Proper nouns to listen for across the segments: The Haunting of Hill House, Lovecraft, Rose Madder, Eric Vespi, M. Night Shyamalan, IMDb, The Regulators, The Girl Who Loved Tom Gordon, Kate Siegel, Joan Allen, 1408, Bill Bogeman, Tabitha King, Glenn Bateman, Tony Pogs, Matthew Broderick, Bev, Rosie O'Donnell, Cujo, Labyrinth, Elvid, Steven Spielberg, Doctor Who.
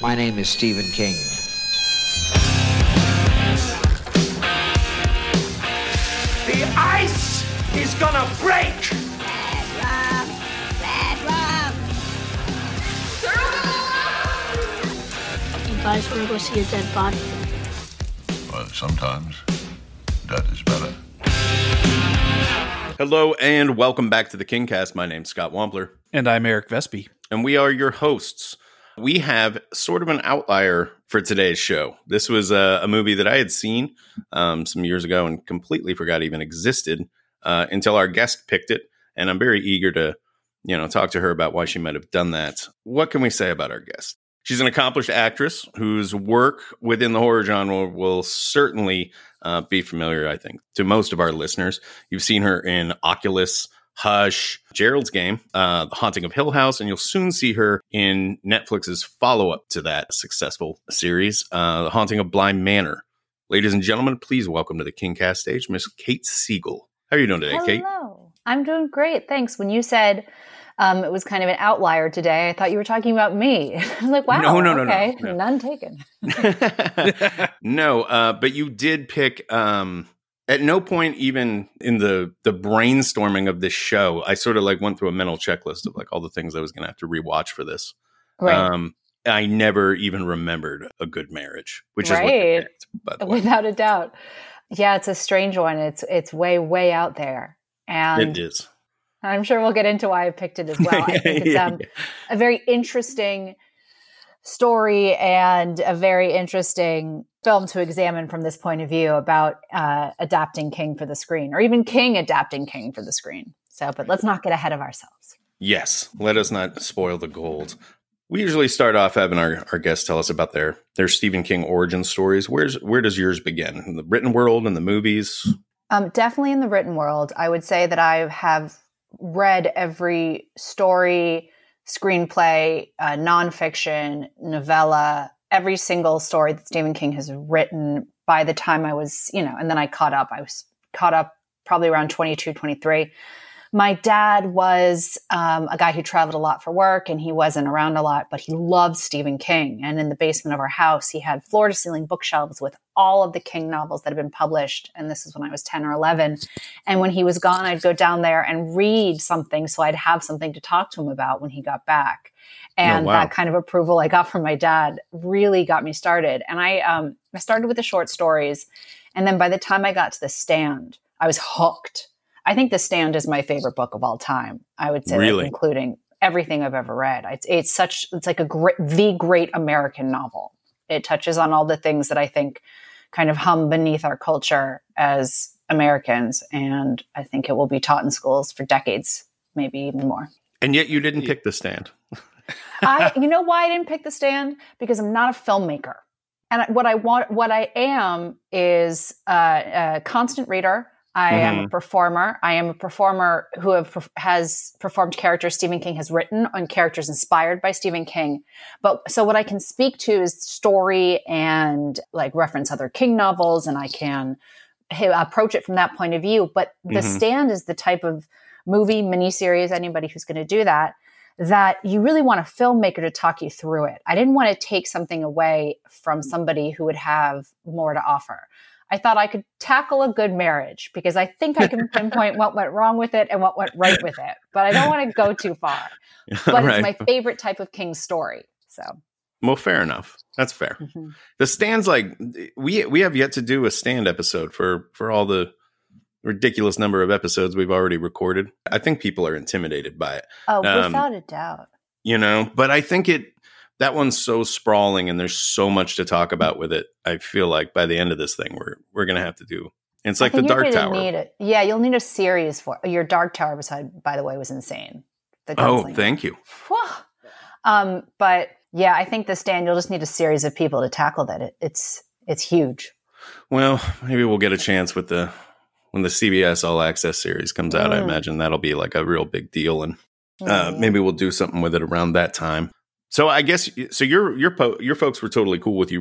My name is Stephen King. The ice is gonna break! Bedroom! Bedroom! You guys wanna go see a dead body? Well, sometimes that is better. Hello and welcome back to the Kingcast. My name's Scott Wampler. And I'm Eric Vespi. And we are your hosts. We have sort of an outlier for today's show. This was a movie that I had seen some years ago and completely forgot even existed until our guest picked it. And I'm very eager to, talk to her about why she might have done that. What can we say about our guest? She's an accomplished actress whose work within the horror genre will certainly be familiar, I think, to most of our listeners. You've seen her in Oculus, Hush, Gerald's Game, The Haunting of Hill House, and you'll soon see her in Netflix's follow-up to that successful series, The Haunting of Bly Manor. Ladies and gentlemen, please welcome to the Kingcast stage, Miss Kate Siegel. How are you doing today, Kate? Hello. I'm doing great, thanks. When you said it was kind of an outlier today, I thought you were talking about me. I was like, wow, no. None taken. But you did pick... At no point, even in the brainstorming of this show, I sort of went through a mental checklist of all the things I was going to have to rewatch for this. Right. I never even remembered A Good Marriage, which is what picked, without a doubt. Yeah, it's a strange one. It's way out there, and it is. I'm sure we'll get into why I picked it as well. I think it's a very interesting story and a very interesting film to examine from this point of view about adapting King for the screen, or even King adapting King for the screen. So, but let's not get ahead of ourselves. Yes. Let us not spoil the gold. We usually start off having our guests tell us about their Stephen King origin stories. Where does yours begin? In the written world, in the movies? Definitely in the written world. I would say that I have read every story, screenplay, nonfiction, novella, every single story that Stephen King has written by the time I was, and then I caught up. I was caught up probably around 22, 23. My dad was a guy who traveled a lot for work, and he wasn't around a lot, but he loved Stephen King. And in the basement of our house, he had floor-to-ceiling bookshelves with all of the King novels that had been published. And this is when I was 10 or 11. And when he was gone, I'd go down there and read something so I'd have something to talk to him about when he got back. And that kind of approval I got from my dad really got me started. And I started with the short stories. And then by the time I got to The Stand, I was hooked. I think The Stand is my favorite book of all time. I would say, really? Including everything I've ever read. It's like the great American novel. It touches on all the things that I think kind of hum beneath our culture as Americans. And I think it will be taught in schools for decades, maybe even more. And yet you didn't pick The Stand. You know why I didn't pick The Stand? Because I'm not a filmmaker, and what I am is a constant reader. I am a performer. I am a performer who has performed characters Stephen King has written, on characters inspired by Stephen King. But so what I can speak to is story and reference other King novels, and I can approach it from that point of view. But The Stand is the type of movie, miniseries, anybody who's going to do that you really want a filmmaker to talk you through it. I didn't want to take something away from somebody who would have more to offer. I thought I could tackle A Good Marriage because I think I can pinpoint what went wrong with it and what went right with it, but I don't want to go too far. But It's my favorite type of King story. So, well, fair enough. That's fair. Mm-hmm. The Stand's we have yet to do a Stand episode for all the ridiculous number of episodes we've already recorded. I think people are intimidated by it. Oh, without a doubt. But I think that one's so sprawling and there's so much to talk about with it. I feel like by the end of this thing, we're going to have to do. It's like the Dark Tower. Yeah, you'll need a series for your Dark Tower. By the way, was insane. Thank you. But yeah, I think The Stand, you'll just need a series of people to tackle that. It's huge. Well, maybe we'll get a chance with when the CBS All Access series comes out. I imagine that'll be a real big deal, and maybe we'll do something with it around that time. So I guess your folks were totally cool with you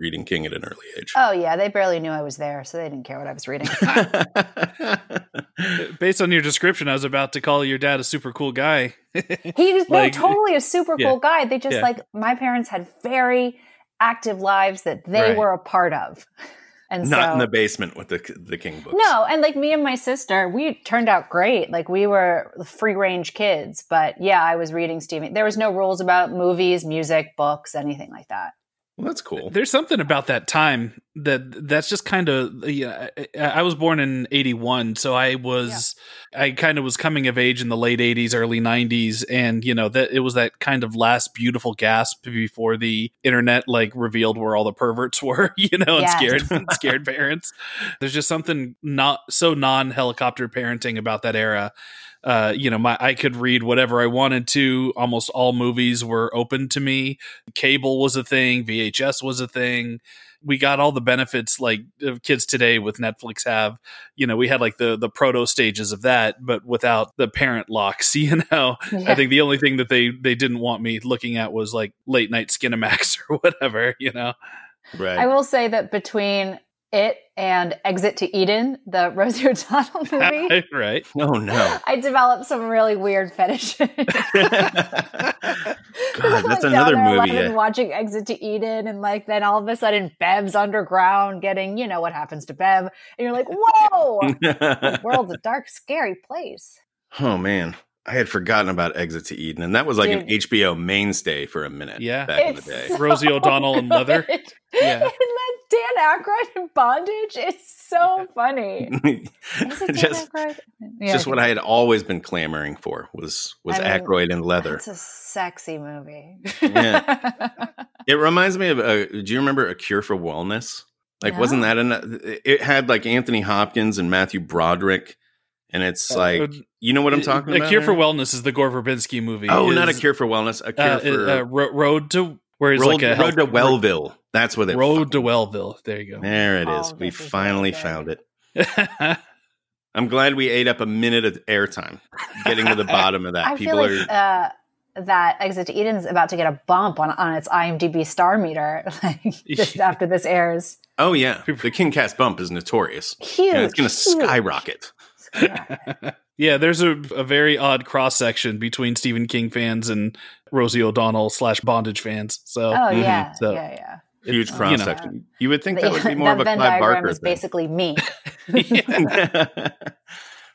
reading King at an early age. Oh, yeah. They barely knew I was there, so they didn't care what I was reading. Based on your description, I was about to call your dad a super cool guy. He was totally a super cool guy. They just my parents had very active lives that they were a part of. And not in the basement with the King books. No, and me and my sister, we turned out great. We were free-range kids. But yeah, I was reading Stephen. There was no rules about movies, music, books, anything like that. Well, that's cool. There's something about that time that's just kind of, I was born in 81. So I kind of was coming of age in the late 80s, early 90s. And, that it was that kind of last beautiful gasp before the internet revealed where all the perverts were, and scared parents. There's just something not so non-helicopter parenting about that era. I could read whatever I wanted to. Almost all movies were open to me. Cable was a thing. VHS was a thing. We got all the benefits of kids today with Netflix have. We had the proto stages of that, but without the parent locks, I think the only thing that they didn't want me looking at was late night Skinamax or whatever, Right. I will say that between It and Exit to Eden, the Rosie O'Donnell movie. Right. Oh, no. I developed some really weird fetishes. God, that's another movie. I've been watching Exit to Eden, and then all of a sudden Bev's underground getting, what happens to Bev. And you're like, whoa, the world's a dark, scary place. Oh, man. I had forgotten about Exit to Eden, and that was an HBO mainstay for a minute back in the day. So Rosie O'Donnell and Leather. Yeah. And Dan Aykroyd in bondage. It's so funny. Just what I had always been clamoring for was Aykroyd and Leather. It's a sexy movie. Yeah. It reminds me of, do you remember A Cure for Wellness? No. Wasn't that enough? It had Anthony Hopkins and Matthew Broderick. And it's you know what I'm talking about? A Cure for Wellness is the Gore Verbinski movie. Oh, not A Cure for Wellness. A Cure for... Road to... Where it's Road to Wellville. That's what it is. Road to Wellville. There you go. There it is. We finally found it. I'm glad we ate up a minute of airtime getting to the bottom of that. I feel that Exit to Eden is about to get a bump on its IMDb star meter just after this airs. Oh, yeah. The KingCast bump is notorious. Huge. And it's going to skyrocket. Yeah, there's a very odd cross section between Stephen King fans and Rosie O'Donnell / bondage fans. So, huge cross section. You would think that would be more of a Clive Barker thing. Basically, me.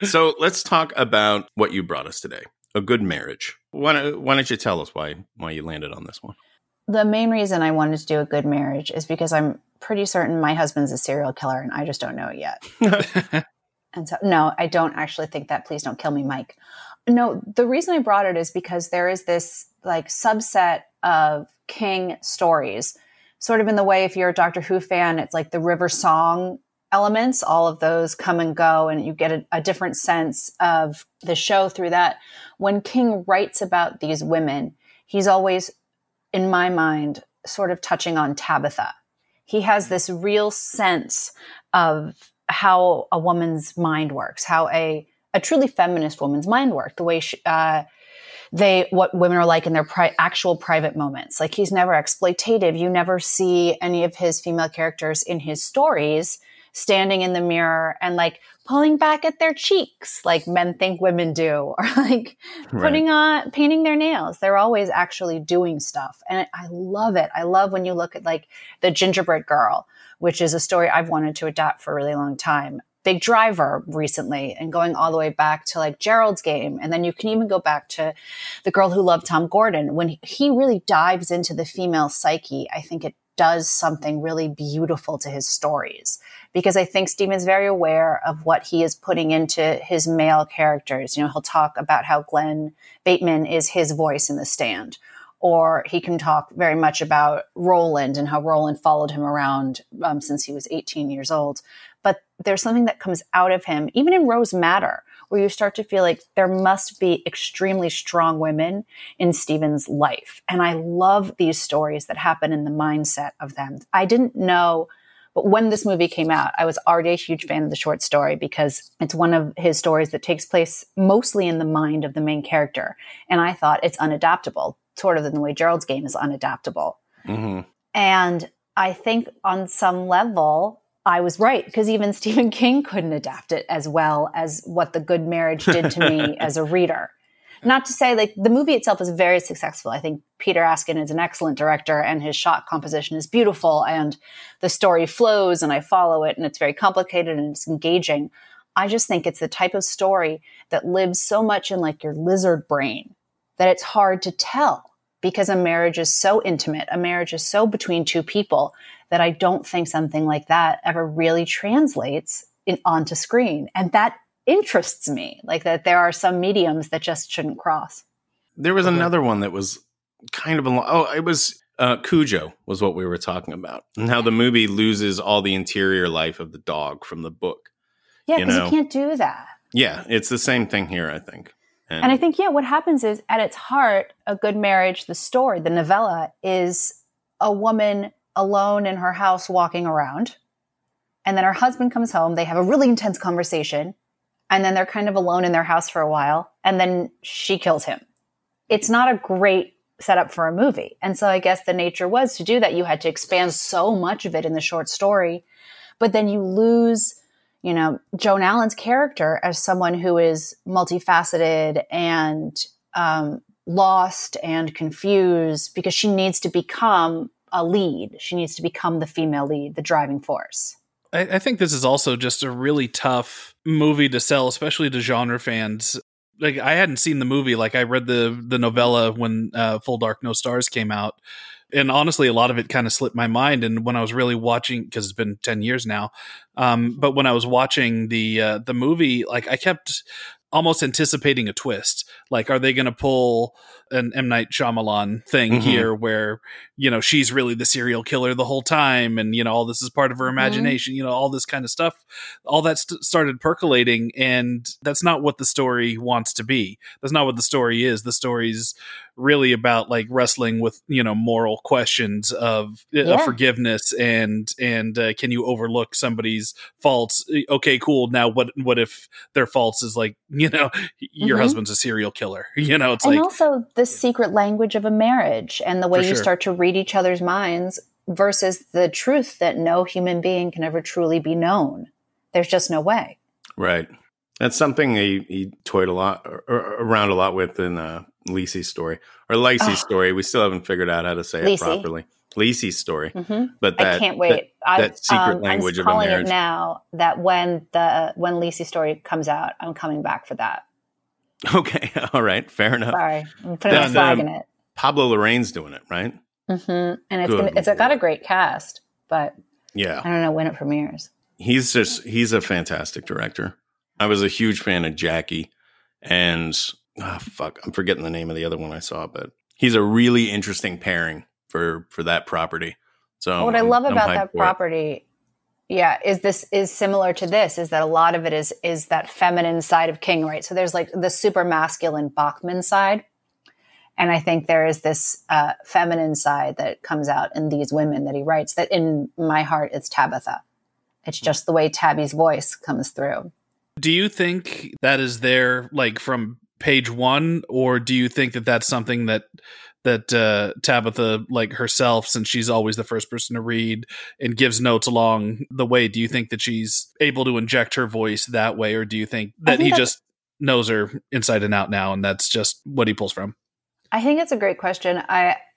So let's talk about what you brought us today. A Good Marriage. Why don't you tell us why you landed on this one? The main reason I wanted to do A Good Marriage is because I'm pretty certain my husband's a serial killer, and I just don't know it yet. And so, no, I don't actually think that. Please don't kill me, Mike. No, the reason I brought it is because there is this subset of King stories, sort of in the way if you're a Doctor Who fan, it's the River Song elements. All of those come and go, and you get a different sense of the show through that. When King writes about these women, he's always, in my mind, sort of touching on Tabitha. He has this real sense of how a woman's mind works, how a truly feminist woman's mind worked, the way what women are like in their actual private moments. He's never exploitative. You never see any of his female characters in his stories standing in the mirror and pulling back at their cheeks like men think women do, or painting their nails. They're always actually doing stuff. And I love it. I love when you look at The Gingerbread Girl, which is a story I've wanted to adapt for a really long time. Big Driver recently, and going all the way back to Gerald's Game. And then you can even go back to The Girl Who Loved Tom Gordon. When he really dives into the female psyche, I think it does something really beautiful to his stories, because I think Stephen's very aware of what he is putting into his male characters. He'll talk about how Glenn Bateman is his voice in The Stand, or he can talk very much about Roland and how Roland followed him around since he was 18 years old. But there's something that comes out of him, even in Rose Madder, where you start to feel there must be extremely strong women in Stephen's life. And I love these stories that happen in the mindset of them. I didn't know, but when this movie came out, I was already a huge fan of the short story, because it's one of his stories that takes place mostly in the mind of the main character. And I thought it's unadaptable, sort of in the way Gerald's Game is unadaptable. Mm-hmm. And I think on some level, I was right, because even Stephen King couldn't adapt it as well as what The Good Marriage did to me as a reader. Not to say, like, the movie itself is very successful. I think Peter Askin is an excellent director, and his shot composition is beautiful, and the story flows, and I follow it, and it's very complicated, and it's engaging. I just think it's the type of story that lives so much in, like, your lizard brain that it's hard to tell, because a marriage is so intimate, a marriage is so between two people, that I don't think something like that ever really translates onto screen. And that interests me, like that there are some mediums that just shouldn't cross. There was another one that was kind of, Cujo was what we were talking about, and how the movie loses all the interior life of the dog from the book. Yeah, because you can't do that. Yeah, it's the same thing here, I think. And I think, yeah, what happens is, at its heart, A Good Marriage, the story, the novella, is a woman alone in her house walking around. And then her husband comes home. They have a really intense conversation. And then they're kind of alone in their house for a while. And then she kills him. It's not a great setup for a movie. And so I guess the nature was to do that. You had to expand so much of it in the short story. But then you lose, you know, Joan Allen's character as someone who is multifaceted and lost and confused, because she needs to become a lead. She needs to become the female lead, the driving force. I think this is also just a really tough movie to sell, especially to genre fans. Like, I hadn't seen the movie. Like, I read the novella when Full Dark, No Stars came out. And honestly, a lot of it kind of slipped my mind. And when I was really watching, because it's been 10 years now, but when I was watching the movie, like, I kept almost anticipating a twist. Like, are they going to pull an M. Night Shyamalan thing here where, you know, she's really the serial killer the whole time, and, you know, all this is part of her imagination, you know, all this kind of stuff, all that started percolating. And that's not what the story wants to be. That's not what the story is. The story's really about, like, wrestling with, you know, moral questions of forgiveness and can you overlook somebody's faults? Okay, cool. Now what if their faults is, like, you know, your husband's a serial killer, you know, it's, and like, also the secret language of a marriage and the way you start to read each other's minds versus the truth that no human being can ever truly be known. There's just no way. Right. That's something he toyed a lot around a lot with in Lisey's Story, or Lisey's Story. We still haven't figured out how to say it properly. Lisey's Story. But I can't wait. That secret language of a marriage. I'm calling it now that when Lisey's Story comes out, I'm coming back for that. Okay. All right. Fair enough. Sorry. I'm putting my flag in it. Pablo Larraín's doing it, right? And it's got a great cast, but yeah, I don't know when it premieres. He's a fantastic director. I was a huge fan of Jackie, and I'm forgetting the name of the other one I saw, but he's a really interesting pairing for that property. So what I love about that property, is similar to this, is that a lot of it is that feminine side of King, right? So there's, like, the super masculine Bachman side, and I think there is this feminine side that comes out in these women that he writes. That in my heart, it's Tabitha. It's just the way Tabby's voice comes through. Do you think that is there, like, from page one, or do you think that that's something that Tabitha, like, herself, since she's always the first person to read and gives notes along the way, do you think that she's able to inject her voice that way, or do you think that he just knows her inside and out now, and that's just what he pulls from? I think that's a great question.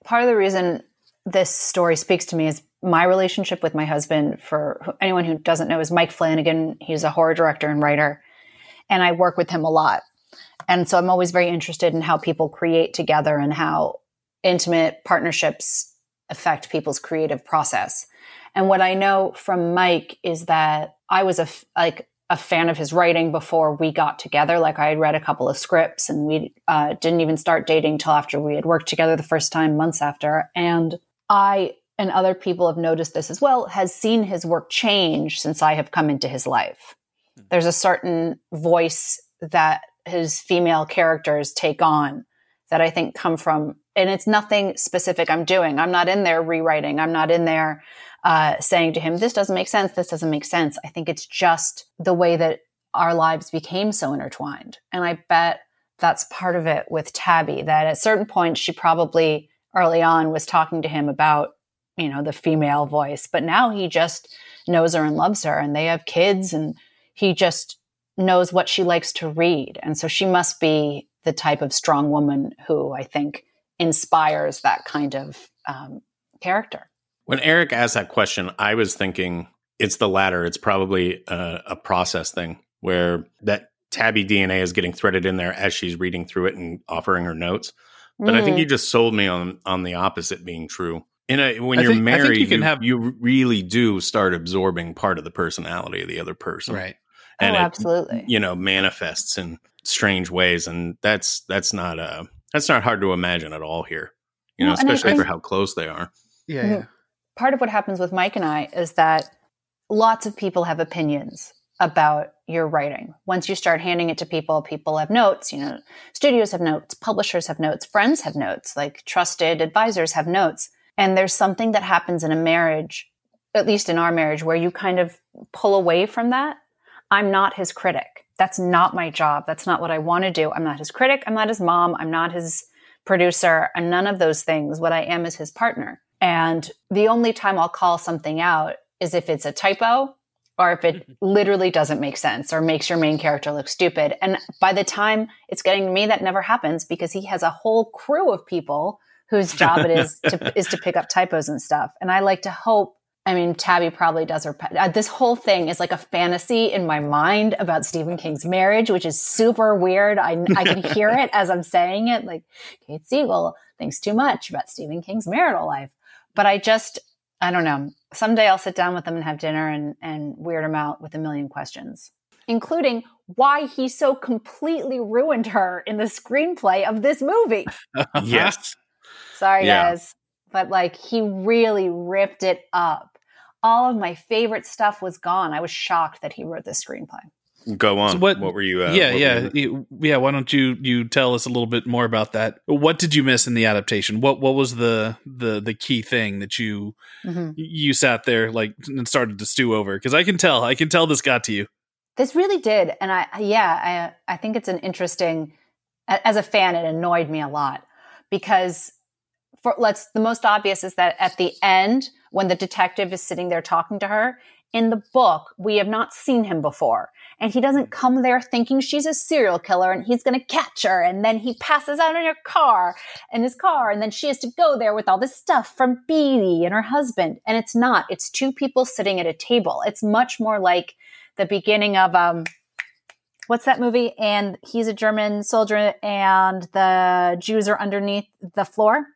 Part of the reason this story speaks to me is my relationship with my husband, for anyone who doesn't know, is Mike Flanagan. He's a horror director and writer, and I work with him a lot. And so I'm always very interested in how people create together and how intimate partnerships affect people's creative process. And what I know from Mike is that I was a fan of his writing before we got together. Like, I had read a couple of scripts, and we didn't even start dating till after we had worked together the first time, months after. And I... and other people have noticed this as well, has seen his work change since I have come into his life. There's a certain voice that his female characters take on that I think come from, and it's nothing specific I'm doing. I'm not in there rewriting. I'm not in there saying to him, this doesn't make sense. This doesn't make sense. I think it's just the way that our lives became so intertwined. And I bet that's part of it with Tabby, that at certain points she probably early on was talking to him about you know, the female voice, but now he just knows her and loves her, and they have kids, and he just knows what she likes to read. And so she must be the type of strong woman who I think inspires that kind of character. When Eric asked that question, I was thinking it's the latter. It's probably a process thing where that Tabby DNA is getting threaded in there as she's reading through it and offering her notes. But I think you just sold me on the opposite being true. When you're married, you really do start absorbing part of the personality of the other person. Right. And absolutely. You know, manifests in strange ways. And that's not hard to imagine at all here, you know, especially for how close they are. Yeah, yeah. Part of what happens with Mike and I is that lots of people have opinions about your writing. Once you start handing it to people, people have notes, you know, studios have notes, publishers have notes, friends have notes, like trusted advisors have notes. And there's something that happens in a marriage, at least in our marriage, where you kind of pull away from that. I'm not his critic. That's not my job. That's not what I want to do. I'm not his critic. I'm not his mom. I'm not his producer. I'm none of those things. What I am is his partner. And the only time I'll call something out is if it's a typo or if it literally doesn't make sense or makes your main character look stupid. And by the time it's getting to me, that never happens because he has a whole crew of people whose job it is to pick up typos and stuff. And I like to hope, I mean, Tabby probably does her, this whole thing is like a fantasy in my mind about Stephen King's marriage, which is super weird. I can hear it as I'm saying it, like Kate Siegel thinks too much about Stephen King's marital life. But I don't know. Someday I'll sit down with him and have dinner and weird him out with a million questions, including why he so completely ruined her in the screenplay of this movie. Yes. Sorry, guys. But like he really ripped it up. All of my favorite stuff was gone. I was shocked that he wrote this screenplay. Go on. So what were you? Why don't you tell us a little bit more about that? What did you miss in the adaptation? What was the key thing that you you sat there like and started to stew over? Because I can tell this got to you. This really did, and I think it's an interesting. As a fan, it annoyed me a lot because the most obvious is that at the end when the detective is sitting there talking to her. In the book, we have not seen him before. And he doesn't come there thinking she's a serial killer and he's going to catch her. And then he passes out in her car, And then she has to go there with all this stuff from Beatty and her husband. And it's not. It's two people sitting at a table. It's much more like the beginning of, what's that movie? And he's a German soldier and the Jews are underneath the floor.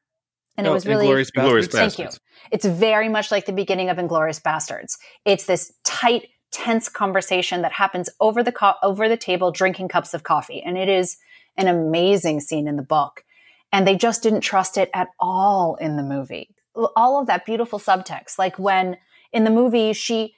And it was really Inglourious Bastards. Thank you. It's very much like the beginning of Inglourious Bastards. It's this tight, tense conversation that happens over the table, drinking cups of coffee, and it is an amazing scene in the book. And they just didn't trust it at all in the movie. All of that beautiful subtext, like when in the movie she,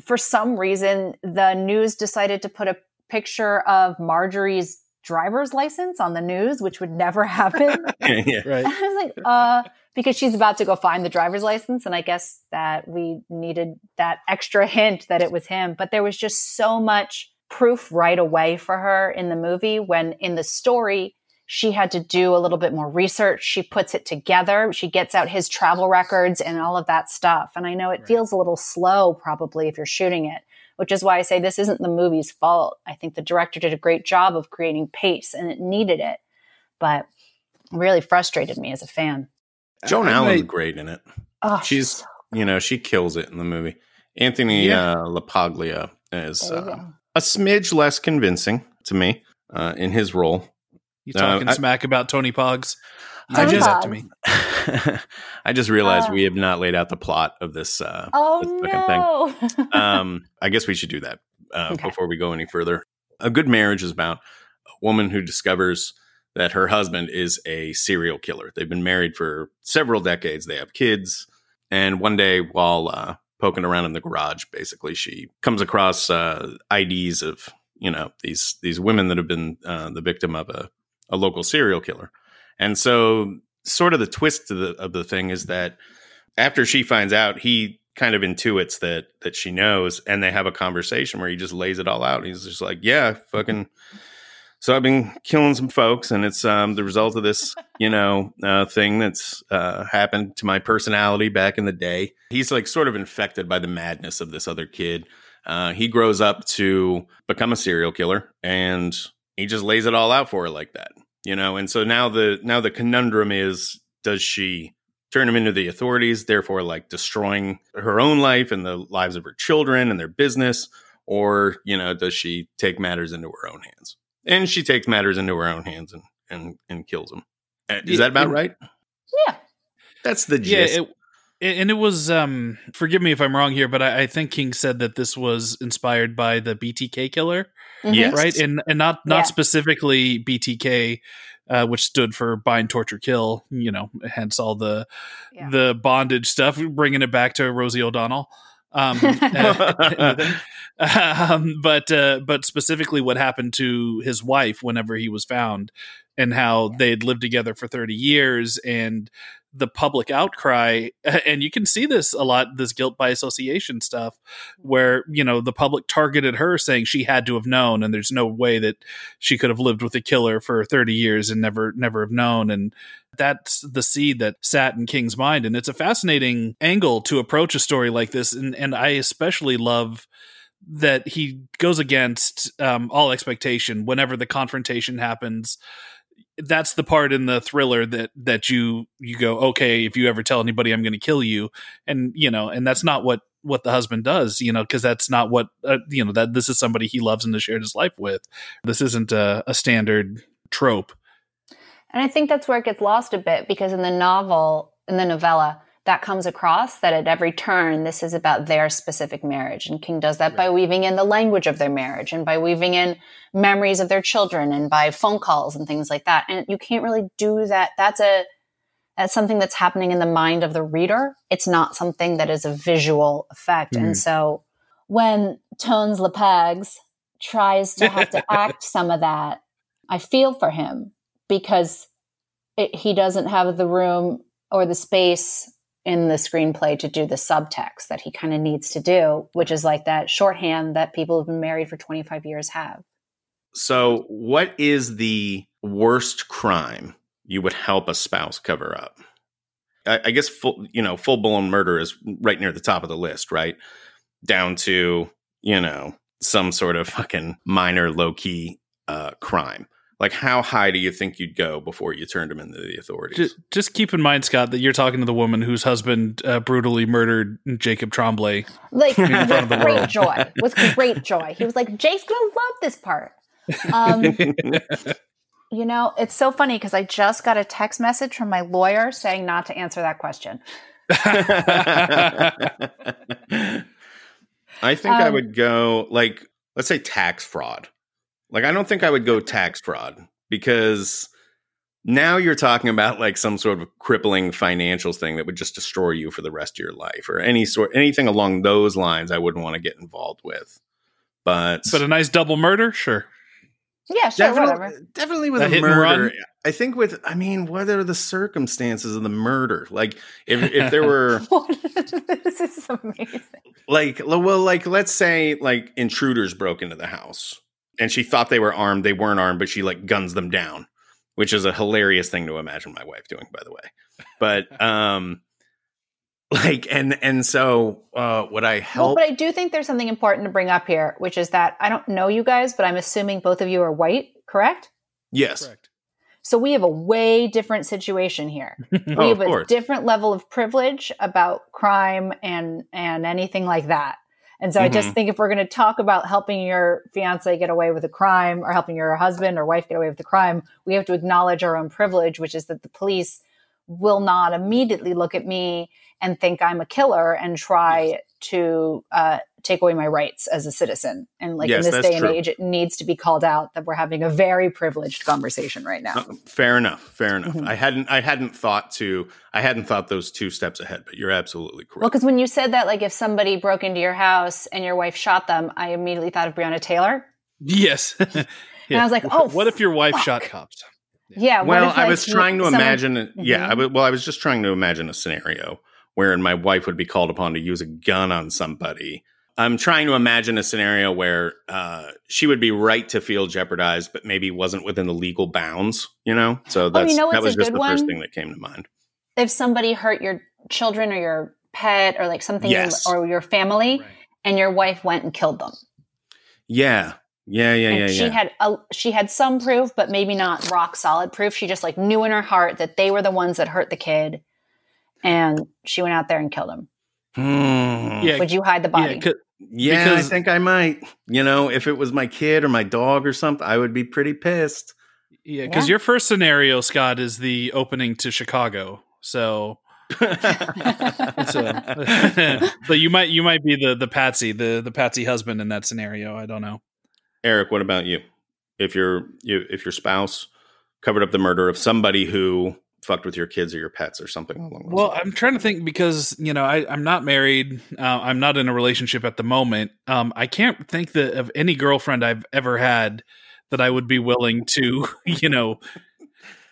for some reason, the news decided to put a picture of Marjorie's driver's license on the news, which would never happen. Yeah, right. I was like, because she's about to go find the driver's license. And I guess that we needed that extra hint that it was him. But there was just so much proof right away for her in the movie when in the story, she had to do a little bit more research. She puts it together. She gets out his travel records and all of that stuff. And I know it feels a little slow probably if you're shooting it, which is why I say this isn't the movie's fault. I think the director did a great job of creating pace and it needed it, but it really frustrated me as a fan. Joan Allen's great in it. Oh, she's, you know, she kills it in the movie. Anthony LaPaglia is a smidge less convincing to me in his role. You talking smack about Tony Poggs? I just realized we have not laid out the plot of this. This thing. I guess we should do that before we go any further. A Good Marriage is about a woman who discovers that her husband is a serial killer. They've been married for several decades. They have kids. And one day while poking around in the garage, basically, she comes across IDs of, you know, these women that have been the victim of a local serial killer. And so sort of the twist of the thing is that after she finds out, he kind of intuits that she knows. And they have a conversation where he just lays it all out. He's just like, yeah, fucking So I've been killing some folks, and it's the result of this, thing that's happened to my personality back in the day. He's like sort of infected by the madness of this other kid. He grows up to become a serial killer, and he just lays it all out for her like that, And so now the conundrum is, does she turn him into the authorities, therefore like destroying her own life and the lives of her children and their business? Or, does she take matters into her own hands? And she takes matters into her own hands and kills him. Is that about right? Yeah. That's the gist. Yeah, it was, forgive me if I'm wrong here, but I think King said that this was inspired by the BTK killer. Mm-hmm. Yes. Right? And not specifically BTK, which stood for bind, torture, kill, hence all the bondage stuff, bringing it back to Rosie O'Donnell. But specifically what happened to his wife whenever he was found, and how they had lived together for 30 years and the public outcry. And you can see this a lot, this guilt by association stuff where, the public targeted her saying she had to have known, and there's no way that she could have lived with a killer for 30 years and never have known. And that's the seed that sat in King's mind. And it's a fascinating angle to approach a story like this. And I especially love that he goes against all expectation whenever the confrontation happens. That's the part in the thriller that you go, okay, if you ever tell anybody, I'm going to kill you. And, and that's not what the husband does, because that's not what, that this is somebody he loves and has shared his life with. This isn't a standard trope. And I think that's where it gets lost a bit, because in the novella, that comes across that at every turn, this is about their specific marriage. And King does that by weaving in the language of their marriage, and by weaving in memories of their children, and by phone calls and things like that. And you can't really do that. That's something that's happening in the mind of the reader. It's not something that is a visual effect. Mm-hmm. And so when Tones LaPags tries to have to act some of that, I feel for him, because he doesn't have the room or the space in the screenplay to do the subtext that he kind of needs to do, which is like that shorthand that people who've been married for 25 years have. So what is the worst crime you would help a spouse cover up? I guess full-blown murder is right near the top of the list, right? Down to, some sort of fucking minor low-key crime. Like, how high do you think you'd go before you turned him into the authorities? Just keep in mind, Scott, that you're talking to the woman whose husband brutally murdered Jacob Tremblay. Like, with great joy. He was like, Jake's going to love this part. It's so funny, because I just got a text message from my lawyer saying not to answer that question. I think I would go, like, let's say tax fraud. Like, I don't think I would go tax fraud, because now you're talking about like some sort of crippling financial thing that would just destroy you for the rest of your life, or anything along those lines I wouldn't want to get involved with. But a nice double murder? Sure. Yeah, sure, whatever. Definitely with a murder. I think what are the circumstances of the murder? Like, if there were... This is amazing. Like, well, like, let's say like intruders broke into the house. And she thought they were armed. They weren't armed, but she like guns them down, which is a hilarious thing to imagine my wife doing, by the way. But so would I help? Well, but I do think there's something important to bring up here, which is that I don't know you guys, but I'm assuming both of you are white, correct? Yes. Correct. So we have a way different situation here. We have a different level of privilege about crime and anything like that. And so I just think if we're going to talk about helping your fiance get away with a crime, or helping your husband or wife get away with a crime, we have to acknowledge our own privilege, which is that the police will not immediately look at me and think I'm a killer and try to take away my rights as a citizen. And like in this day and age, it needs to be called out that we're having a very privileged conversation right now. Fair enough. Mm-hmm. I hadn't thought those two steps ahead, but you're absolutely correct. Well, because when you said that, like if somebody broke into your house and your wife shot them, I immediately thought of Breonna Taylor. Yes. Yeah. And I was like, what if your wife shot cops? Yeah. Well, I was trying to imagine. I was just trying to imagine a scenario wherein my wife would be called upon to use a gun on somebody I'm trying to imagine a scenario where she would be right to feel jeopardized, but maybe wasn't within the legal bounds, you know? So that's, that was just the first thing that came to mind. If somebody hurt your children or your pet or like something or your family and your wife went and killed them. Yeah. She had some proof, but maybe not rock solid proof. She just like knew in her heart that they were the ones that hurt the kid and she went out there and killed him. Yeah. Would you hide the body? Yeah, I think I might. You know, if it was my kid or my dog or something, I would be pretty pissed. Yeah, because your first scenario, Scott, is the opening to Chicago. So, but you might be the patsy, the patsy husband in that scenario. I don't know. Eric, what about you? If your spouse covered up the murder of somebody who fucked with your kids or your pets or something along those lines. I'm trying to think because, you know, I'm not married. I'm not in a relationship at the moment. I can't think of any girlfriend I've ever had that I would be willing to, you know,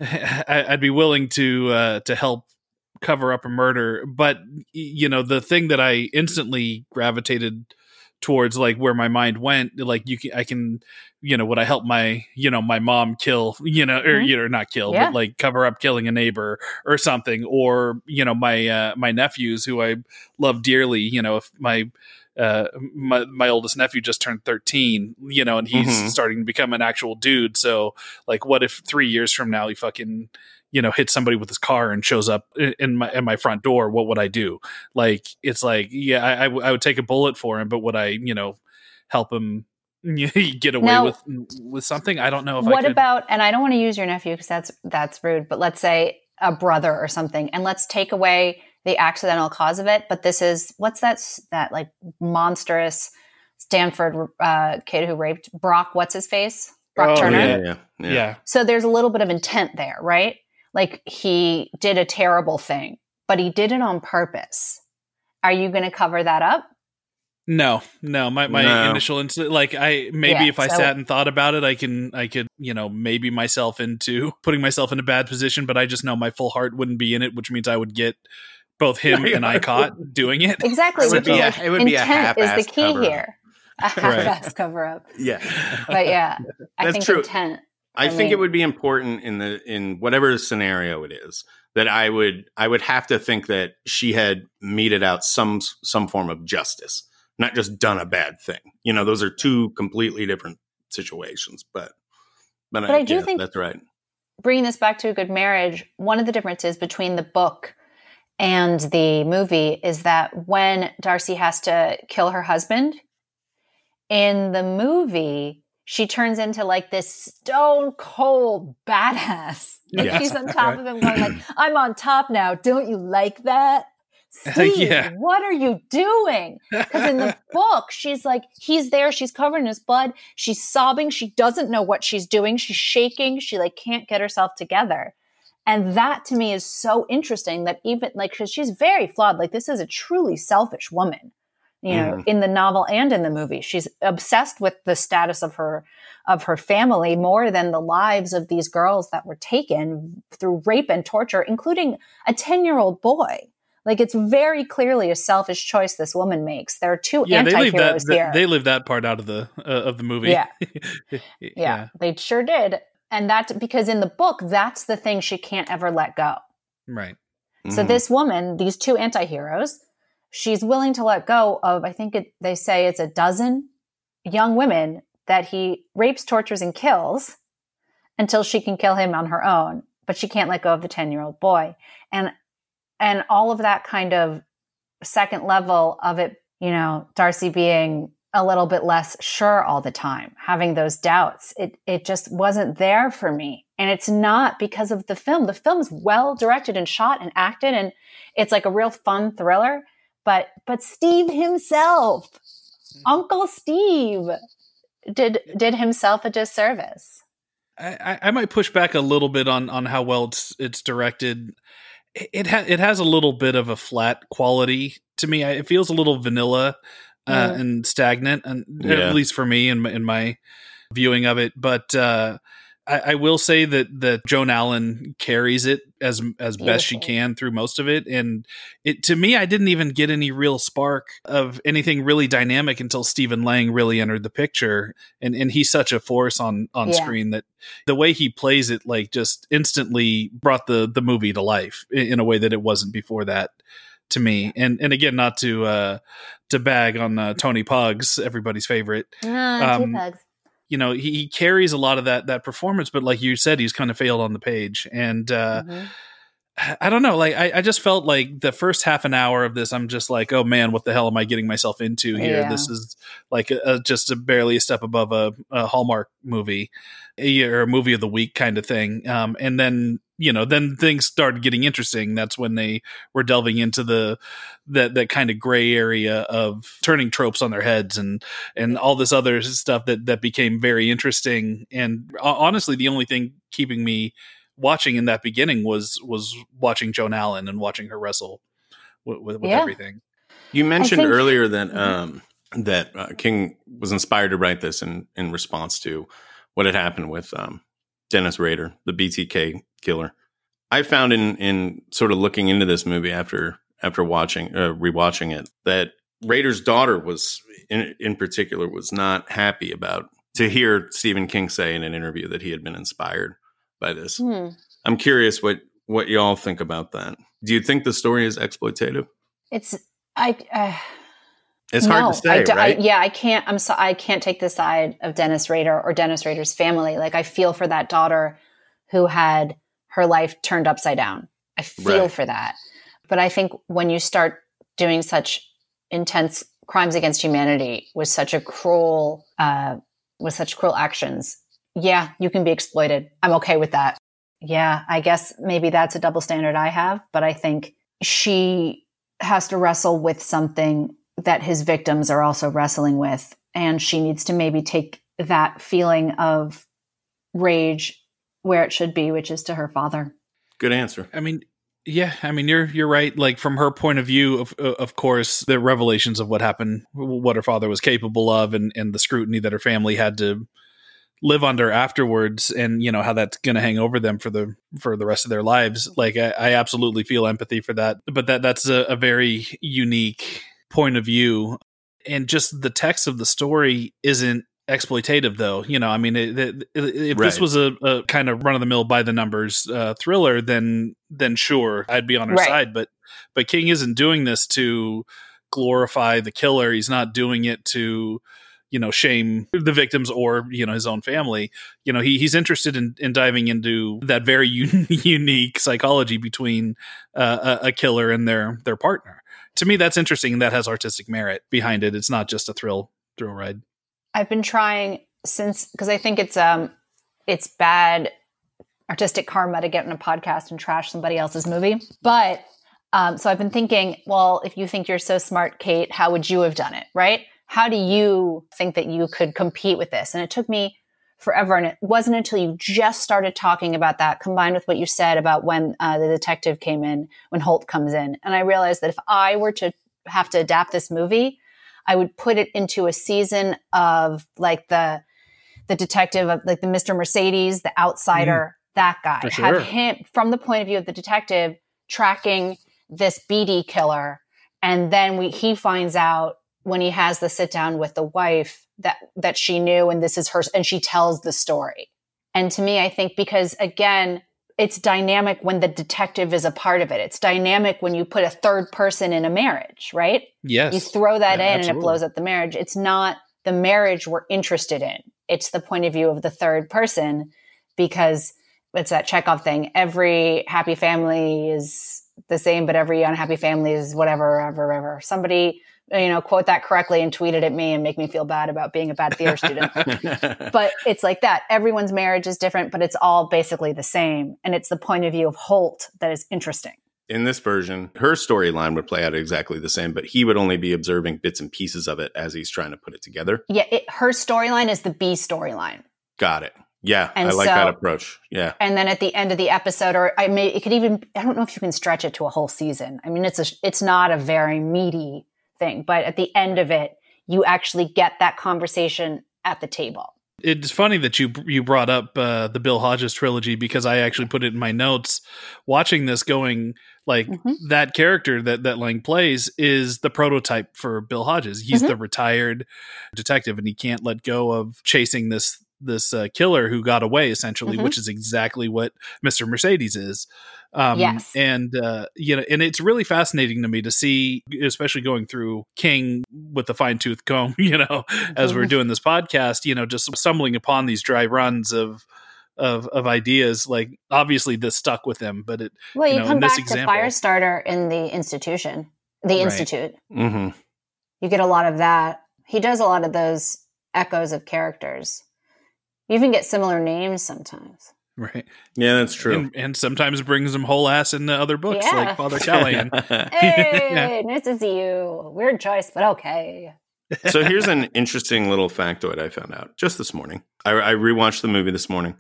I'd be willing to help cover up a murder. But, you know, the thing that I instantly gravitated towards, like where my mind went, like I can, you know, would I help my mom kill, you know, or, you know, not kill, but like cover up killing a neighbor or something, or, you know, my nephews who I love dearly, you know, if my oldest nephew just turned 13, you know, and he's starting to become an actual dude. So like, what if 3 years from now he fucking, you know, hit somebody with his car and shows up in my front door? What would I do? Like, it's like, yeah, I would take a bullet for him, but would I, you know, help him get away now, with something? I don't know if I could. What about, and I don't want to use your nephew because that's rude, but let's say a brother or something, and let's take away the accidental cause of it. But this is, what's that like monstrous Stanford kid who raped Brock? What's his face? Brock Turner. Yeah. So there's a little bit of intent there, right? Like he did a terrible thing, but he did it on purpose. Are you going to cover that up? No. My initial instinct, like if I sat and thought about it, I could, you know, maybe myself into putting myself in a bad position, but I just know my full heart wouldn't be in it, which means I would get both him and I caught doing it. Exactly. It would be a half-assed is the key cover here. A half-assed cover up. Yeah. But yeah, I think true. Intent. I think it would be important in whatever scenario it is that I would have to think that she had meted out some form of justice, not just done a bad thing. You know, those are two completely different situations. But I do think that's right. Bringing this back to A Good Marriage, one of the differences between the book and the movie is that when Darcy has to kill her husband in the movie, she turns into like this stone cold badass. Like she's on top of him going like, I'm on top now. Don't you like that? Steve, what are you doing? Because in the book, she's like, he's there. She's covered in his blood. She's sobbing. She doesn't know what she's doing. She's shaking. She like can't get herself together. And that to me is so interesting that even like, cause she's very flawed. Like this is a truly selfish woman. You know, in the novel and in the movie, she's obsessed with the status of her family more than the lives of these girls that were taken through rape and torture, including a 10-year-old boy. Like it's very clearly a selfish choice this woman makes. There are two anti-heroes here. They leave that part out of the movie. Yeah, they sure did. And that's because in the book, that's the thing she can't ever let go. Right. So this woman, these two anti-heroes, she's willing to let go of, I think they say it's a dozen young women that he rapes, tortures, and kills until she can kill him on her own. But she can't let go of the 10-year-old boy. And all of that kind of second level of it, you know, Darcy being a little bit less sure all the time, having those doubts. It just wasn't there for me. And it's not because of the film. The film's well directed and shot and acted, and it's like a real fun thriller. But Steve himself, Uncle Steve, did himself a disservice. I might push back a little bit on how well it's directed. It has a little bit of a flat quality to me. It feels a little vanilla and stagnant, and at least for me in my viewing of it. But I will say that Joan Allen carries it as best she can through most of it. And it, to me, I didn't even get any real spark of anything really dynamic until Stephen Lang really entered the picture. And he's such a force on screen that the way he plays it, like, just instantly brought the movie to life in a way that it wasn't before that to me. And again, not to bag on Tony Puggs, everybody's favorite. Puggs. You know, he carries a lot of that performance, but like you said, he's kind of failed on the page. And I don't know, like I just felt like the first half an hour of this, I'm just like, oh man, what the hell am I getting myself into here? Yeah. This is like just barely a step above a Hallmark movie or a movie of the week kind of thing. And then, you know, then things started getting interesting. That's when they were delving into that kind of gray area of turning tropes on their heads and all this other stuff that became very interesting. And honestly, the only thing keeping me watching in that beginning was watching Joan Allen and watching her wrestle with everything. You mentioned earlier that King was inspired to write this in response to what had happened with Dennis Rader, the BTK killer. I found in sort of looking into this movie after rewatching it, that Rader's daughter was in particular was not happy to hear Stephen King say in an interview that he had been inspired by this. I'm curious what y'all think about that. Do you think the story is exploitative? It's hard to say, right? I can't. I can't take the side of Dennis Rader or Dennis Rader's family. Like, I feel for that daughter who had her life turned upside down. I feel for that. But I think when you start doing such intense crimes against humanity with such cruel actions, yeah, you can be exploited. I'm okay with that. Yeah, I guess maybe that's a double standard I have, but I think she has to wrestle with something that his victims are also wrestling with. And she needs to maybe take that feeling of rage where it should be, which is to her father. Good answer. I mean, yeah, I mean, you're right. Like, from her point of view, of course, the revelations of what happened, what her father was capable of, and the scrutiny that her family had to live under afterwards, and you know how that's going to hang over them for the rest of their lives. Like, I absolutely feel empathy for that, but that's a very unique point of view, and just the text of the story isn't exploitative, though. You know, I mean, if this was a kind of run of the mill, by the numbers thriller, then sure, I'd be on her side. But King isn't doing this to glorify the killer. He's not doing it to, you know, shame the victims or, you know, his own family. You know, he's interested in diving into that very unique psychology between a killer and their partner. To me, that's interesting, and that has artistic merit behind it. It's not just a thrill ride. I've been trying since, because I think it's bad artistic karma to get in a podcast and trash somebody else's movie. But so I've been thinking, well, if you think you're so smart, Kate, how would you have done it, right? How do you think that you could compete with this? And it took me forever. And it wasn't until you just started talking about that, combined with what you said about when the detective came in, when Holt comes in. And I realized that if I were to have to adapt this movie, I would put it into a season of like the detective of like the Mr. Mercedes, the outsider, that guy. Sure. Have him from the point of view of the detective tracking this BD killer. And then he finds out when he has the sit down with the wife that she knew, and this is her, and she tells the story. And to me, I think, because again, it's dynamic when the detective is a part of it. It's dynamic when you put a third person in a marriage, right? Yes. You throw that in absolutely. And it blows up the marriage. It's not the marriage we're interested in. It's the point of view of the third person, because it's that Chekhov thing. Every happy family is the same, but every unhappy family is whatever, ever, ever. Somebody, you know, quote that correctly and tweet it at me and make me feel bad about being a bad theater student. But it's like that. Everyone's marriage is different, but it's all basically the same. And it's the point of view of Holt that is interesting. In this version, her storyline would play out exactly the same, but he would only be observing bits and pieces of it as he's trying to put it together. Yeah. Her storyline is the B storyline. Got it. Yeah, and I like that approach. Yeah. And then at the end of the episode, or I mean, it could even, I don't know if you can stretch it to a whole season. I mean, it's not a very meaty thing, but at the end of it, you actually get that conversation at the table. It's funny that you brought up the Bill Hodges trilogy, because I actually put it in my notes watching this going like that character that Lang plays is the prototype for Bill Hodges. He's the retired detective and he can't let go of chasing this killer who got away essentially, which is exactly what Mr. Mercedes is. Yes. And, you know, and it's really fascinating to me to see, especially going through King with a fine tooth comb, you know, as we're doing this podcast, you know, just stumbling upon these dry runs of ideas. Like obviously this stuck with him, but it, well, you know, come back to Firestarter in the institution, the Institute, you get a lot of that. He does a lot of those echoes of characters. You even get similar names sometimes. Right. Yeah, that's true. And sometimes brings them whole ass into other books, like Father Callahan. Hey, nice to see you. Weird choice, but okay. So here's an interesting little factoid I found out just this morning. I rewatched the movie this morning,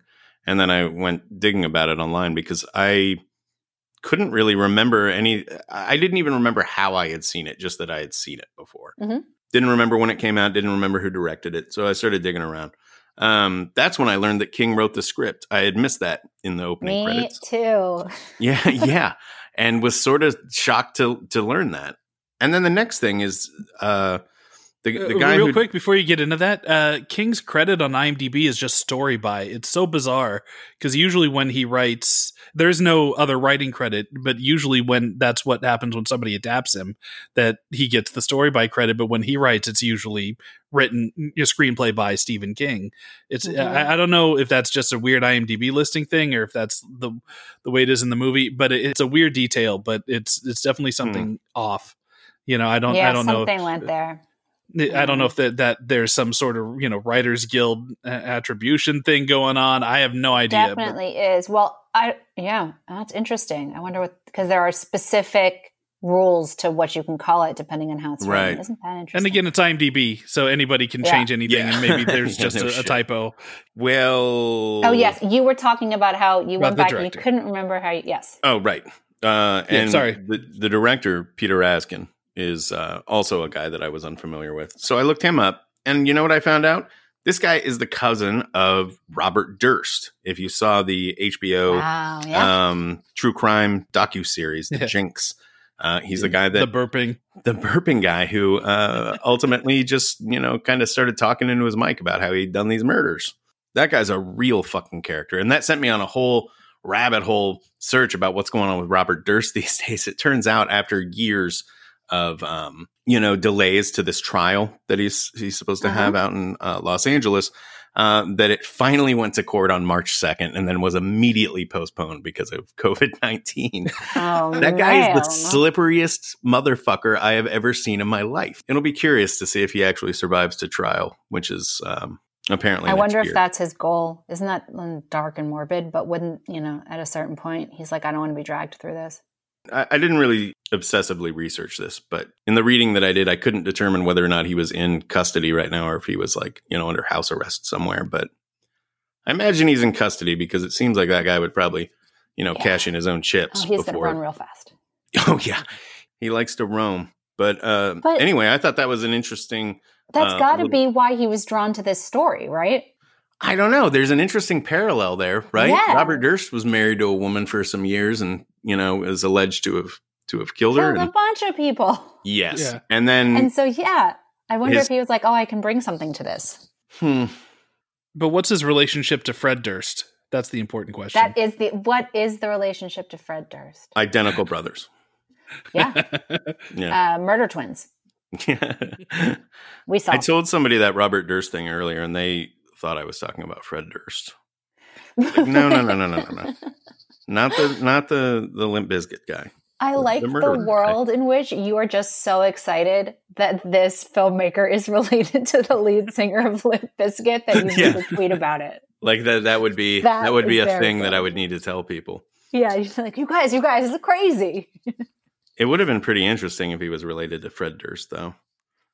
and then I went digging about it online because I couldn't really remember any. I didn't even remember how I had seen it, just that I had seen it before. Didn't remember when it came out, didn't remember who directed it. So I started digging around. That's when I learned that King wrote the script. I had missed that in the opening credits. Me too. Yeah. And was sort of shocked to learn that. And then the next thing is the guy real quick before you get into that, King's credit on IMDb is just story by. It's so bizarre because usually when he writes, there's no other writing credit, but usually when that's what happens when somebody adapts him, that he gets the story by credit. But when he writes, it's usually written a screenplay by Stephen King. It's I don't know if that's just a weird IMDb listing thing or if that's the way it is in the movie, but it's a weird detail, but it's definitely something off. You know, I don't know. Something went there. I don't know if that there's some sort of, you know, Writers Guild attribution thing going on. I have no idea. Definitely is. Well, that's interesting. I wonder what, because there are specific rules to what you can call it depending on how it's written. Isn't that interesting? And again, it's IMDb, so anybody can change anything, and maybe there's just a typo. Well, oh yes, you were talking about how you went back and you couldn't remember how. Oh right, and sorry, the director Peter Raskin is also a guy that I was unfamiliar with. So I looked him up, and you know what I found out? This guy is the cousin of Robert Durst. If you saw the HBO true crime docuseries, The Jinx, he's the guy that... The burping guy who ultimately just, you know, kind of started talking into his mic about how he'd done these murders. That guy's a real fucking character. And that sent me on a whole rabbit hole search about what's going on with Robert Durst these days. It turns out after years of delays to this trial that he's supposed to have out in Los Angeles, that it finally went to court on March 2nd and then was immediately postponed because of COVID-19. Oh, that guy is the slipperiest motherfucker I have ever seen in my life. It'll be curious to see if he actually survives to trial, which is apparently. I wonder if that's his goal. Isn't that dark and morbid? But wouldn't, you know, at a certain point, he's like, I don't want to be dragged through this. I didn't really obsessively research this, but in the reading that I did, I couldn't determine whether or not he was in custody right now or if he was like, you know, under house arrest somewhere. But I imagine he's in custody because it seems like that guy would probably, you know, cash in his own chips. Oh, he's going to run real fast. Oh, yeah. He likes to roam. But anyway, I thought that was an interesting. That's got to be why he was drawn to this story, right? I don't know. There's an interesting parallel there, right? Yeah. Robert Durst was married to a woman for some years and, you know, is alleged to have killed her. Killed a bunch of people. Yes. Yeah. And so, I wonder if he was like, oh, I can bring something to this. But what's his relationship to Fred Durst? That's the important question. What is the relationship to Fred Durst? Identical brothers. Murder twins. We saw. I told somebody that Robert Durst thing earlier and they thought I was talking about Fred Durst. Like, no. Not the Limp Bizkit guy. I like the world in which you are just so excited that this filmmaker is related to the lead singer of Limp Bizkit that you need to tweet about it. Like that would be a thing that I would need to tell people. Yeah, you're like, you guys, this is crazy. It would have been pretty interesting if he was related to Fred Durst, though.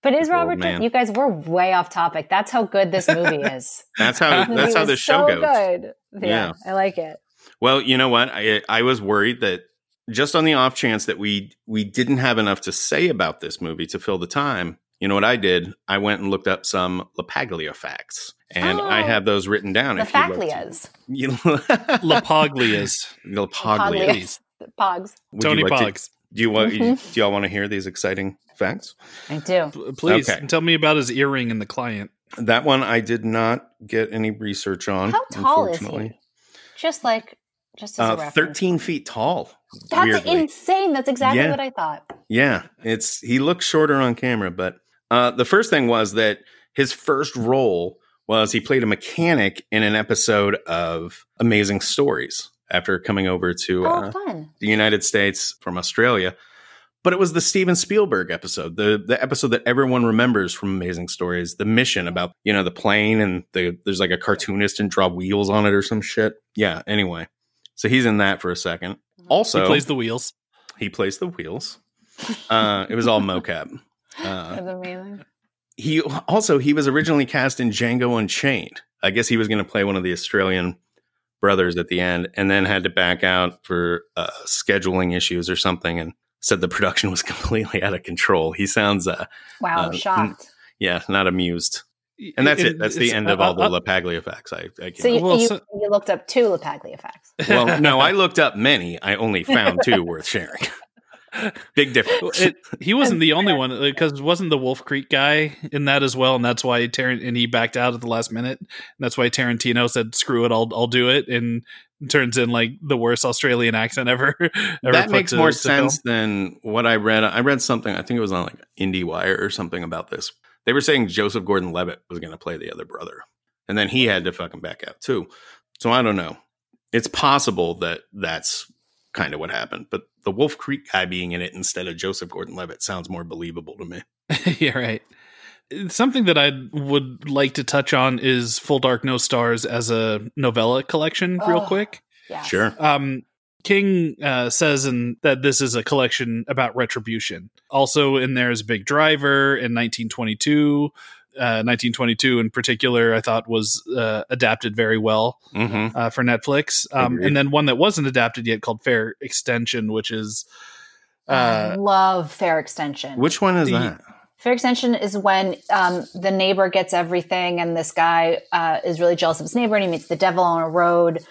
But is Robert Durst? You guys, we're way off topic. That's how good this movie is. that's how this show goes. Good. Yeah, I like it. Well, you know what? I was worried that just on the off chance that we didn't have enough to say about this movie to fill the time, You know what I did? I went and looked up some LaPaglia facts. And I have those written down. LaPaglias. LaPaglias. LaPaglias. Pogs. Tony Pogs. Do y'all want to hear these exciting facts? I do. Please. Okay. Tell me about his earring and the client. That one I did not get any research on. How tall is he? Just as a reference. 13 feet tall. That's insane. That's exactly what I thought. Yeah. He looks shorter on camera, but the first thing was that his first role was he played a mechanic in an episode of Amazing Stories after coming over to the United States from Australia. But it was the Steven Spielberg episode, the episode that everyone remembers from Amazing Stories, the mission about, the plane and there's like a cartoonist and draw wheels on it or some shit. Yeah, anyway. So he's in that for a second. Also, he plays the wheels. It was all mocap. That's amazing. He was originally cast in Django Unchained. I guess he was going to play one of the Australian brothers at the end and then had to back out for scheduling issues or something and said the production was completely out of control. He sounds... shocked. Yeah, not amused. And that's it. That's the end of all the LaPaglia facts. You looked up two LaPaglia facts. Well, no, I looked up many. I only found two worth sharing. Big difference. He wasn't the only one, because wasn't the Wolf Creek guy in that as well? And that's why he backed out at the last minute. And that's why Tarantino said, "Screw it, I'll do it," and turns in like the worst Australian accent ever. That makes more sense than what I read. I read something. I think it was on like IndieWire or something about this. They were saying Joseph Gordon-Levitt was going to play the other brother, and then he had to fucking back out too. So I don't know. It's possible that that's kind of what happened, but the Wolf Creek guy being in it instead of Joseph Gordon-Levitt sounds more believable to me. Yeah, right. Something that I would like to touch on is Full Dark No Stars as a novella collection real quick. Yeah. Sure. King says that this is a collection about retribution. Also in there is Big Driver in 1922. 1922 in particular, I thought was adapted very well for Netflix. And then one that wasn't adapted yet called Fair Extension, which is... I love Fair Extension. Which one is that? Fair Extension is when the neighbor gets everything and this guy is really jealous of his neighbor and he meets the devil on a road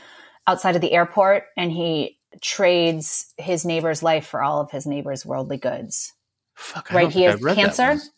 outside of the airport and he trades his neighbor's life for all of his neighbor's worldly goods. Fuck, I don't think I've read that one. Right? He has cancer.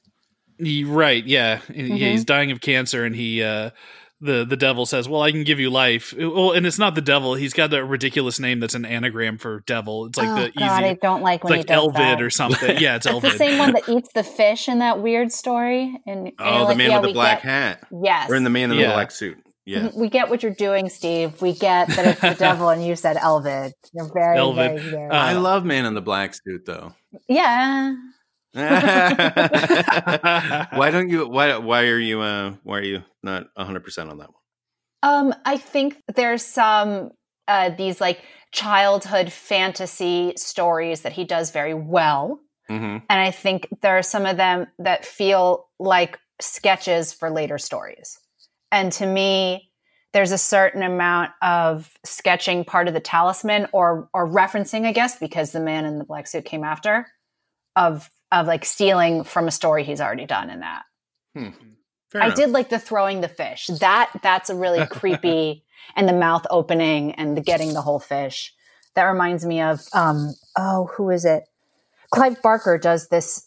Right, yeah. Yeah, he's dying of cancer, and he, the devil says, "Well, I can give you life." Well, and it's not the devil. He's got that ridiculous name that's an anagram for devil. It's like I don't like when it's like Elvid or something. Yeah, it's Elvid. It's the same one that eats the fish in that weird story. And the man with the black hat. Yes, or in the man in the black suit. Yeah, we get what you're doing, Steve. We get that it's the devil, and you said Elvid. You're very Elvid. Very, very I love man in the black suit, though. Yeah. Why are you not 100% on that one? I think there's some these like childhood fantasy stories that he does very well, and I think there are some of them that feel like sketches for later stories. And to me, there's a certain amount of sketching part of The Talisman or referencing, I guess, because the man in the black suit came after of like stealing from a story he's already done in that. I did like the throwing the fish. That's a really creepy and the mouth opening and the getting the whole fish. That reminds me of, who is it? Clive Barker does this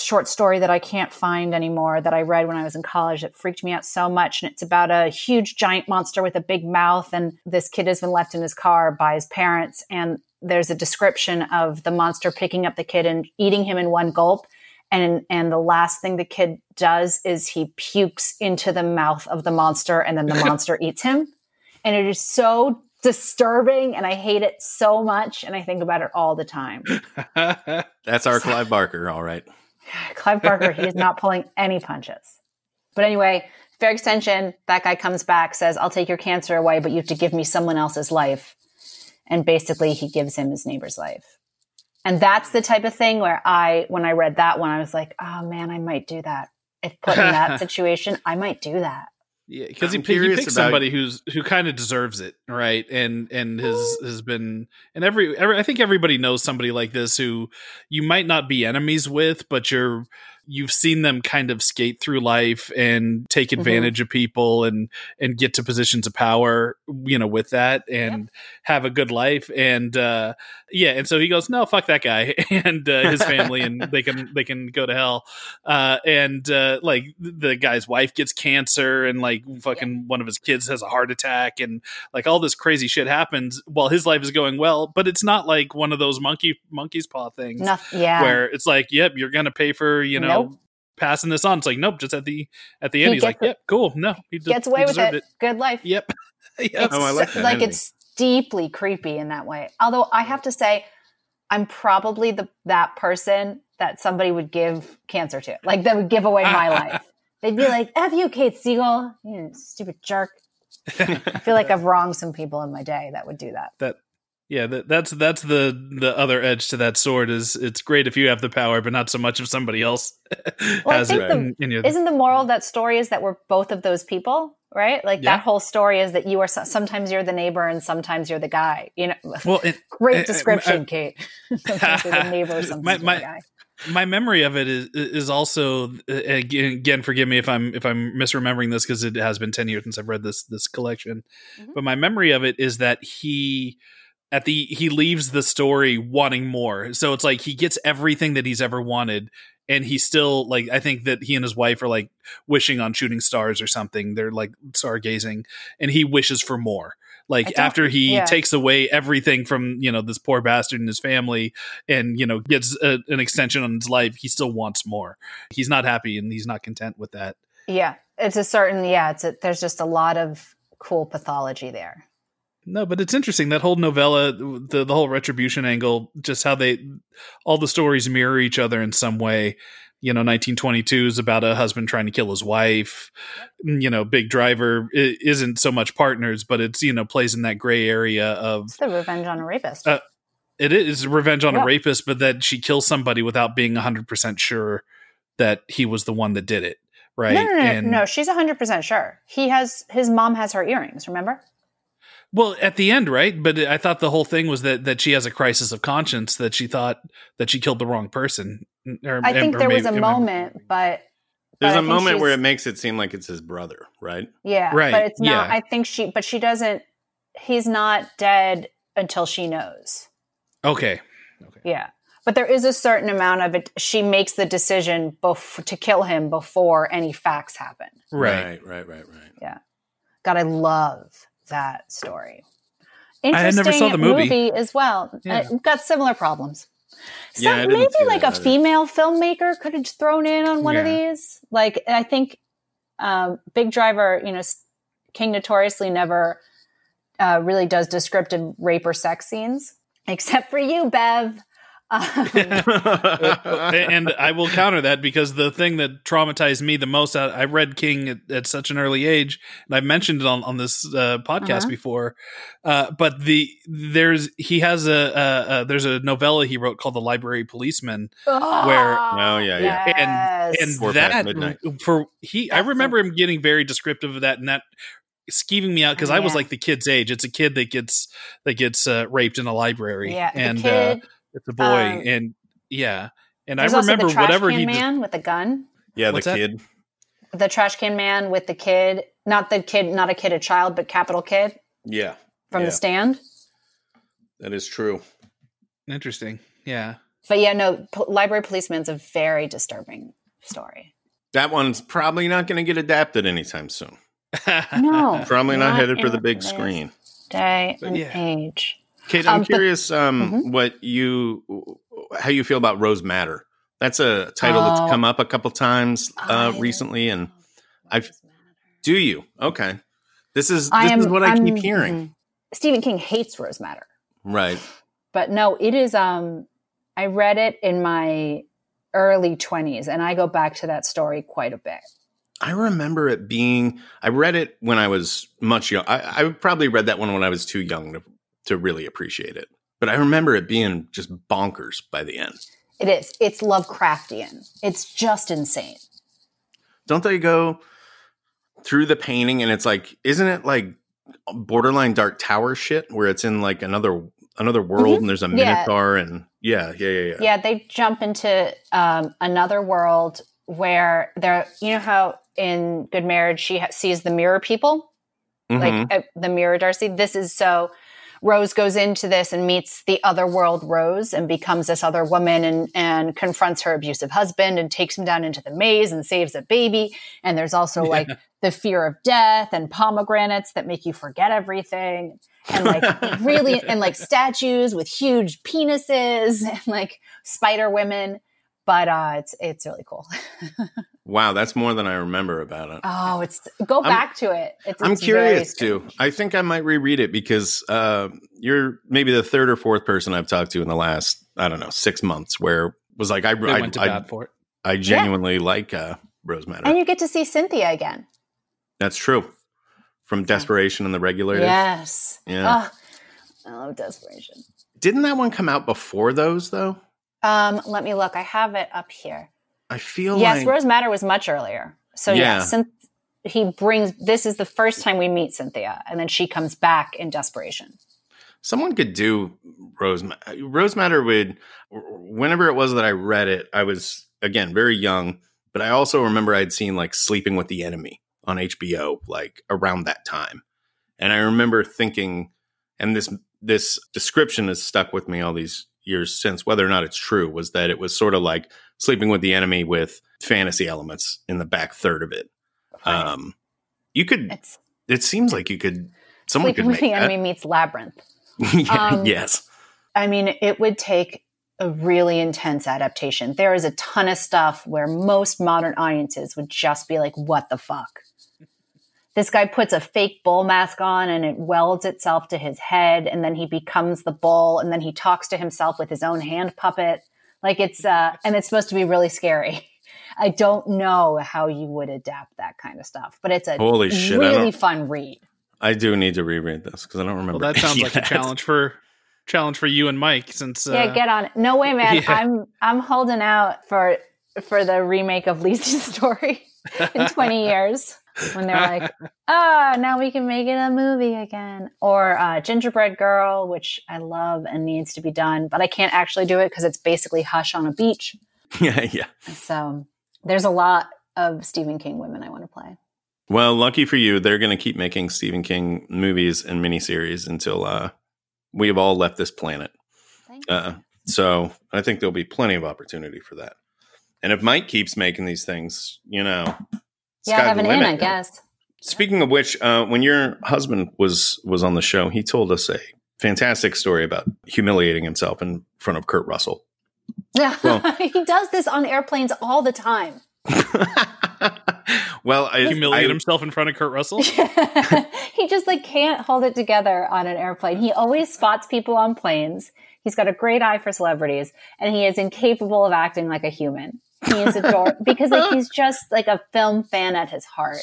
short story that I can't find anymore that I read when I was in college that freaked me out so much. And it's about a huge giant monster with a big mouth. And this kid has been left in his car by his parents. And there's a description of the monster picking up the kid and eating him in one gulp. And the last thing the kid does is he pukes into the mouth of the monster and then the monster eats him. And it is so disturbing. And I hate it so much. And I think about it all the time. That's our Clive Barker. All right. Clive Barker. He is not pulling any punches, but anyway, Fair Extension. That guy comes back, says, "I'll take your cancer away, but you have to give me someone else's life." And basically he gives him his neighbor's life. And that's the type of thing where when I read that one, I was like, oh man, I might do that. If put in that situation, I might do that. Yeah, because he picks somebody who kind of deserves it, right? And has been, and every I think everybody knows somebody like this who you might not be enemies with, but you're you've seen them kind of skate through life and take advantage of people and get to positions of power, you know, with that and have a good life. And yeah. And so he goes, no, fuck that guy and his family and they can go to hell. And like the guy's wife gets cancer and like fucking one of his kids has a heart attack and like all this crazy shit happens while his life is going well, but it's not like one of those monkey's paw things where it's like, yep, you're going to pay for, you know, passing this on. It's like, nope, just at the end, he's like, yep, cool. No, he gets away with it. Good life. Yep. Oh, I like that. Like it's deeply creepy in that way. Although I have to say, I'm probably that person that somebody would give cancer to. Like that would give away my life. They'd be like, F you, Kate Siegel, you stupid jerk. I feel like I've wronged some people in my day that would do that. That's the other edge to that sword is it's great if you have the power, but not so much if somebody else has it. Isn't the moral of that story is that we're both of those people, right? Like that whole story is that you are sometimes you're the neighbor and sometimes you're the guy. You know, well, great description, Kate. Sometimes you're the neighbor, sometimes you're the guy. My memory of it is also, again, forgive me if I'm misremembering this because it has been 10 years since I've read this collection. Mm-hmm. But my memory of it is that he leaves the story wanting more. So it's like he gets everything that he's ever wanted. And he still, like, I think that he and his wife are, like, wishing on shooting stars or something. They're, like, stargazing. And he wishes for more. Like, after he takes away everything from, you know, this poor bastard and his family and, you know, gets an extension on his life, he still wants more. He's not happy and he's not content with that. Yeah. It's a certain, there's just a lot of cool pathology there. No, but it's interesting that whole novella, the whole retribution angle, just how all the stories mirror each other in some way. You know, 1922 is about a husband trying to kill his wife. You know, Big Driver isn't so much partners, but it's, you know, plays in that gray area of it's the revenge on a rapist. It is revenge on a rapist, but that she kills somebody without being 100% sure that he was the one that did it. Right? No, she's 100% sure. His mom has her earrings. Remember? Well, at the end, right? But I thought the whole thing was that she has a crisis of conscience, that she thought that she killed the wrong person. There's a moment where it makes it seem like it's his brother, right? Yeah, right. But it's not. I think she doesn't. He's not dead until she knows. Okay. Yeah, but there is a certain amount of it. She makes the decision to kill him before any facts happen. Right. Yeah. God, I love that story. Interesting. I never saw the movie as well. Yeah. Got similar problems. So maybe like a female filmmaker could have thrown in on one of these. Like I think Big Driver, you know, King notoriously never really does descriptive rape or sex scenes, except for you, Bev. And I will counter that because the thing that traumatized me the most, I read King at such an early age, and I've mentioned it on this podcast before. But there's a novella he wrote called The Library Policeman, I remember him getting very descriptive of that, and that skeeving me out because I was like the kid's age. It's a kid that gets raped in a library, and it's a boy, and I remember whatever he did. The trash can man with a gun. Yeah, what's the kid. The trash can man with the kid, a child, but capital Kid. Yeah, from The Stand. That is true. Interesting. Yeah, but Library Policeman's a very disturbing story. That one's probably not going to get adapted anytime soon. No, probably not headed for the big screen. Day and age. Kate, I'm curious how you feel about Rose Madder. That's a title that's come up a couple times recently, and do you? Okay, this is what I keep hearing. Stephen King hates Rose Madder, right? But no, it is. I read it in my early 20s, and I go back to that story quite a bit. I remember it being. I read it when I was much young. I probably read that one when I was too young to really appreciate it. But I remember it being just bonkers by the end. It is. It's Lovecraftian. It's just insane. Don't they go through the painting and it's like, isn't it like borderline Dark Tower shit where it's in like another world and there's a minotaur and Yeah, they jump into another world where they're, you know how in Good Marriage she sees the mirror people, mm-hmm. like the mirror Darcy. This is so Rose goes into this and meets the other world Rose and becomes this other woman and confronts her abusive husband and takes him down into the maze and saves a baby. And there's also like the fear of death and pomegranates that make you forget everything. And like really, and like statues with huge penises and like spider women. But it's really cool. Wow, that's more than I remember about it. Oh, go back to it. I'm curious too. I think I might reread it because you're maybe the third or fourth person I've talked to in the last, I don't know, 6 months where it was like I went to bat for it. I genuinely like Rose Madder. And you get to see Cynthia again. That's true. From Desperation and The Regulators. Yes. Yeah. Oh, I love Desperation. Didn't that one come out before those though? Let me look. I have it up here. I feel like... Yes, Rose Madder was much earlier. So yeah, he brings... This is the first time we meet Cynthia, and then she comes back in Desperation. Someone could do Rose Madder would... Whenever it was that I read it, I was, again, very young, but I also remember I'd seen, like, Sleeping with the Enemy on HBO, like, around that time. And I remember thinking... And this description has stuck with me all these years since, whether or not it's true, was that it was sort of like Sleeping with the Enemy with fantasy elements in the back third of it. Right. It seems like someone could make Sleeping with the Enemy meets Labyrinth. Yes. I mean, it would take a really intense adaptation. There is a ton of stuff where most modern audiences would just be like, what the fuck? This guy puts a fake bull mask on and it welds itself to his head and then he becomes the bull and then he talks to himself with his own hand puppet. Like and it's supposed to be really scary. I don't know how you would adapt that kind of stuff, but it's a really fun read. I do need to reread this because I don't remember. Well, that sounds like a challenge for you and Mike since... Yeah, get on it. No way, man. Yeah. I'm holding out for the remake of Lisey's Story in 20 years. When they're like, now we can make it a movie again. Or Gingerbread Girl, which I love and needs to be done. But I can't actually do it because it's basically Hush on a beach. Yeah. So there's a lot of Stephen King women I want to play. Well, lucky for you, they're going to keep making Stephen King movies and miniseries until we have all left this planet. So I think there'll be plenty of opportunity for that. And if Mike keeps making these things, you know... Yeah, I have an in, I guess. Speaking of which, when your husband was on the show, he told us a fantastic story about humiliating himself in front of Kurt Russell. Yeah, well, he does this on airplanes all the time. Well, humiliate himself in front of Kurt Russell? He just like can't hold it together on an airplane. He always spots people on planes. He's got a great eye for celebrities, and he is incapable of acting like a human. He is adorable because like he's just like a film fan at his heart,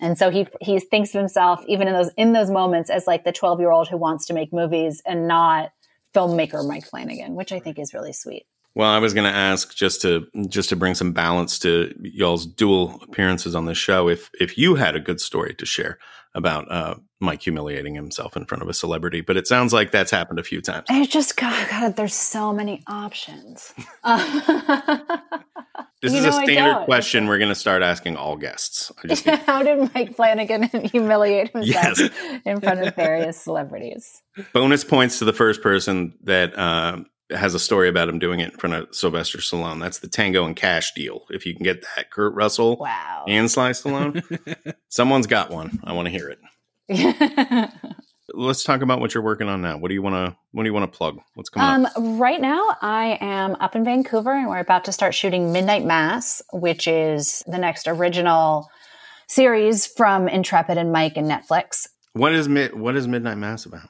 and so he thinks of himself even in those moments as like the 12-year-old who wants to make movies and not filmmaker Mike Flanagan, which I think is really sweet. Well, I was going to ask just to bring some balance to y'all's dual appearances on the show, if you had a good story to share about Mike humiliating himself in front of a celebrity, but it sounds like that's happened a few times. I just God, there's so many options. This is a standard question we're going to start asking all guests. How did Mike Flanagan humiliate himself in front of various celebrities? Bonus points to the first person that has a story about him doing it in front of Sylvester Stallone. That's the Tango and Cash deal. If you can get that, Kurt Russell and Sly Stallone. Someone's got one. I want to hear it. Let's talk about what you're working on now. What do you want to plug? What's coming up? Right now, I am up in Vancouver, and we're about to start shooting Midnight Mass, which is the next original series from Intrepid and Mike and Netflix. What is Midnight Mass about?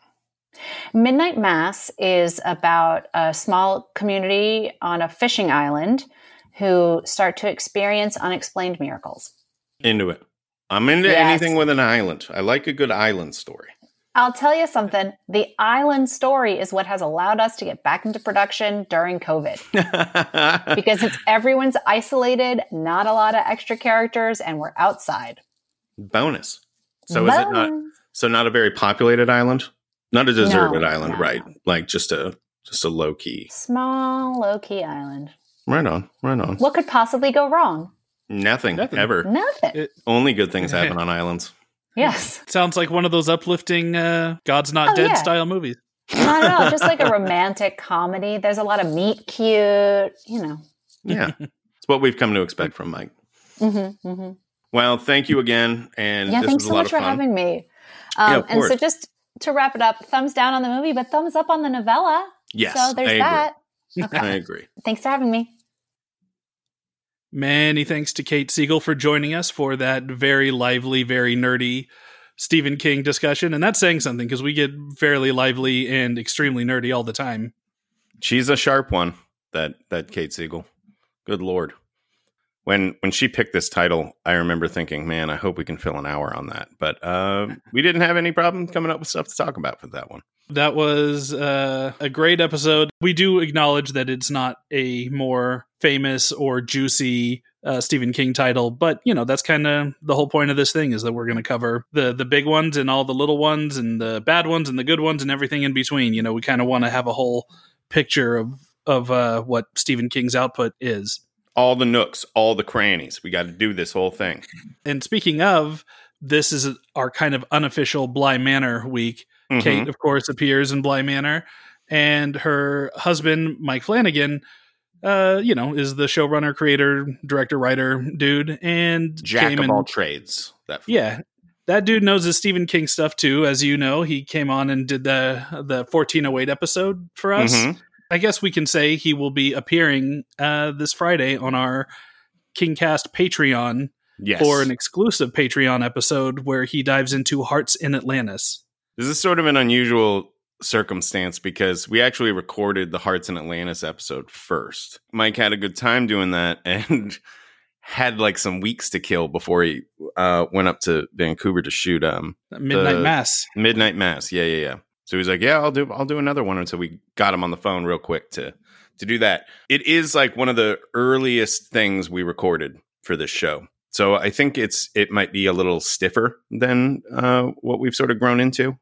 Midnight Mass is about a small community on a fishing island who start to experience unexplained miracles. Into it. I'm into anything with an island. I like a good island story. I'll tell you something. The island story is what has allowed us to get back into production during COVID. Because everyone's isolated, not a lot of extra characters, and we're outside. Bonus. So is it not a very populated island? Not a deserted island, right? No. Like just a low key, small low key island. Right on. What could possibly go wrong? Nothing. Ever. Nothing. Only good things happen on islands. Yes. Sounds like one of those uplifting God's Not Dead style movies. Not at all. Just like a romantic comedy. There's a lot of meet cute, you know. Yeah. It's what we've come to expect from Mike. Mm-hmm, mm-hmm. Well, thank you again. And yeah, thanks so much for having me. And so just to wrap it up, thumbs down on the movie, but thumbs up on the novella. Yes. So there's that. Okay. I agree. Thanks for having me. Many thanks to Kate Siegel for joining us for that very lively, very nerdy Stephen King discussion. And that's saying something because we get fairly lively and extremely nerdy all the time. She's a sharp one, that Kate Siegel. Good Lord. When she picked this title, I remember thinking, man, I hope we can fill an hour on that. But we didn't have any problem coming up with stuff to talk about for that one. That was a great episode. We do acknowledge that it's not a more famous or juicy Stephen King title, but you know that's kind of the whole point of this thing is that we're going to cover the big ones and all the little ones and the bad ones and the good ones and everything in between. You know, we kind of want to have a whole picture of what Stephen King's output is. All the nooks, all the crannies. We got to do this whole thing. And speaking of, this is our kind of unofficial Bly Manor week. Mm-hmm. Kate, of course, appears in Bly Manor, and her husband, Mike Flanagan, is the showrunner, creator, director, writer dude, and jack of all trades. That dude knows his Stephen King stuff too. As you know, he came on and did the 1408 episode for us. Mm-hmm. I guess we can say he will be appearing this Friday on our KingCast Patreon for an exclusive Patreon episode where he dives into Hearts in Atlantis. This is sort of an unusual circumstance because we actually recorded the Hearts in Atlantis episode first. Mike had a good time doing that and had like some weeks to kill before he went up to Vancouver to shoot Midnight Mass. Yeah. So he's like, I'll do another one. And so we got him on the phone real quick to do that. It is like one of the earliest things we recorded for this show. So I think it might be a little stiffer than what we've sort of grown into.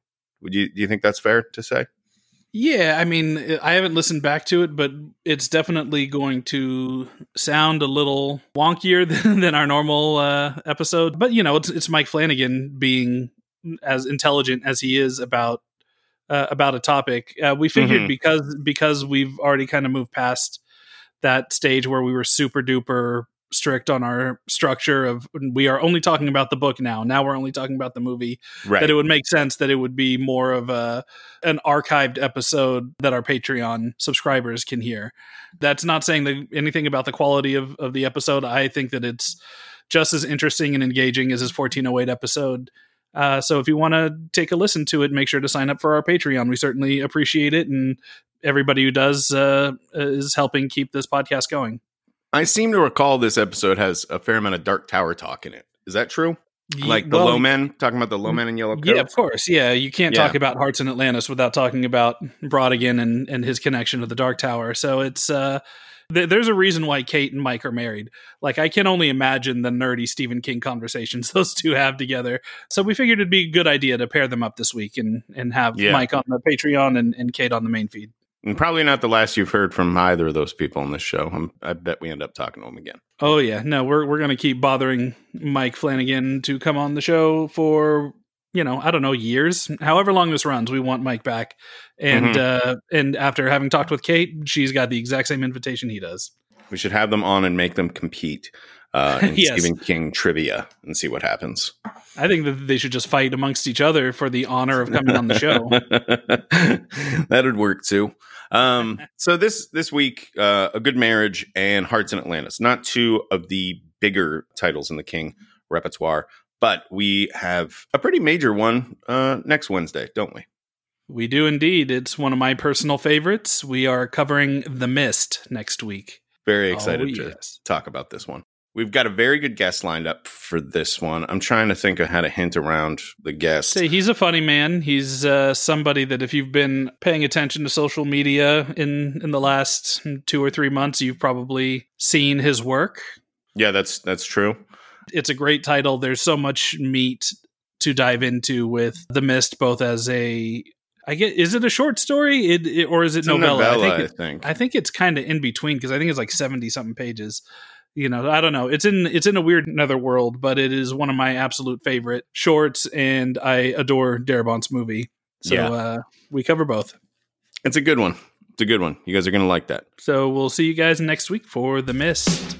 Do you think that's fair to say? Yeah, I mean, I haven't listened back to it, but it's definitely going to sound a little wonkier than our normal episode. But, you know, it's Mike Flanagan being as intelligent as he is about a topic. We figured because we've already kind of moved past that stage where we were super duper strict on our structure of we are only talking about the book now we're only talking about the movie, that it would make sense that it would be more of an archived episode that our Patreon subscribers can hear. That's not saying anything about the quality of the episode. I think that it's just as interesting and engaging as his 1408 episode. So if you want to take a listen to it, make sure to sign up for our Patreon. We certainly appreciate it, and everybody who does is helping keep this podcast going. I seem to recall this episode has a fair amount of Dark Tower talk in it. Is that true? Like the low men, talking about the low men in yellow coats? Yeah, of course. Yeah, you can't talk about Hearts in Atlantis without talking about Brodigan and his connection to the Dark Tower. So it's there's a reason why Kate and Mike are married. Like, I can only imagine the nerdy Stephen King conversations those two have together. So we figured it'd be a good idea to pair them up this week and have Mike on the Patreon and Kate on the main feed. And probably not the last you've heard from either of those people on this show. I bet we end up talking to them again. Oh, yeah. No, we're going to keep bothering Mike Flanagan to come on the show for, I don't know, years. However long this runs, we want Mike back. And and after having talked with Kate, she's got the exact same invitation he does. We should have them on and make them compete in Stephen King trivia and see what happens. I think that they should just fight amongst each other for the honor of coming on the show. That would work too. So this week, A Good Marriage and Hearts in Atlantis, not two of the bigger titles in the King repertoire, but we have a pretty major one next Wednesday, don't we? We do indeed. It's one of my personal favorites. We are covering The Mist next week. Very excited to talk about this one. We've got a very good guest lined up for this one. I'm trying to think of how to hint around the guest. See, he's a funny man. He's somebody that if you've been paying attention to social media in the last 2 or 3 months, you've probably seen his work. Yeah, that's true. It's a great title. There's so much meat to dive into with The Mist, both as is it a short story or is it novella? I think it's kind of in between because I think it's like 70 something pages. you know, I don't know. It's in a weird another world, but it is one of my absolute favorite shorts, and I adore Darabont's movie. So yeah. We cover both. It's a good one. You guys are going to like that. So we'll see you guys next week for The Mist.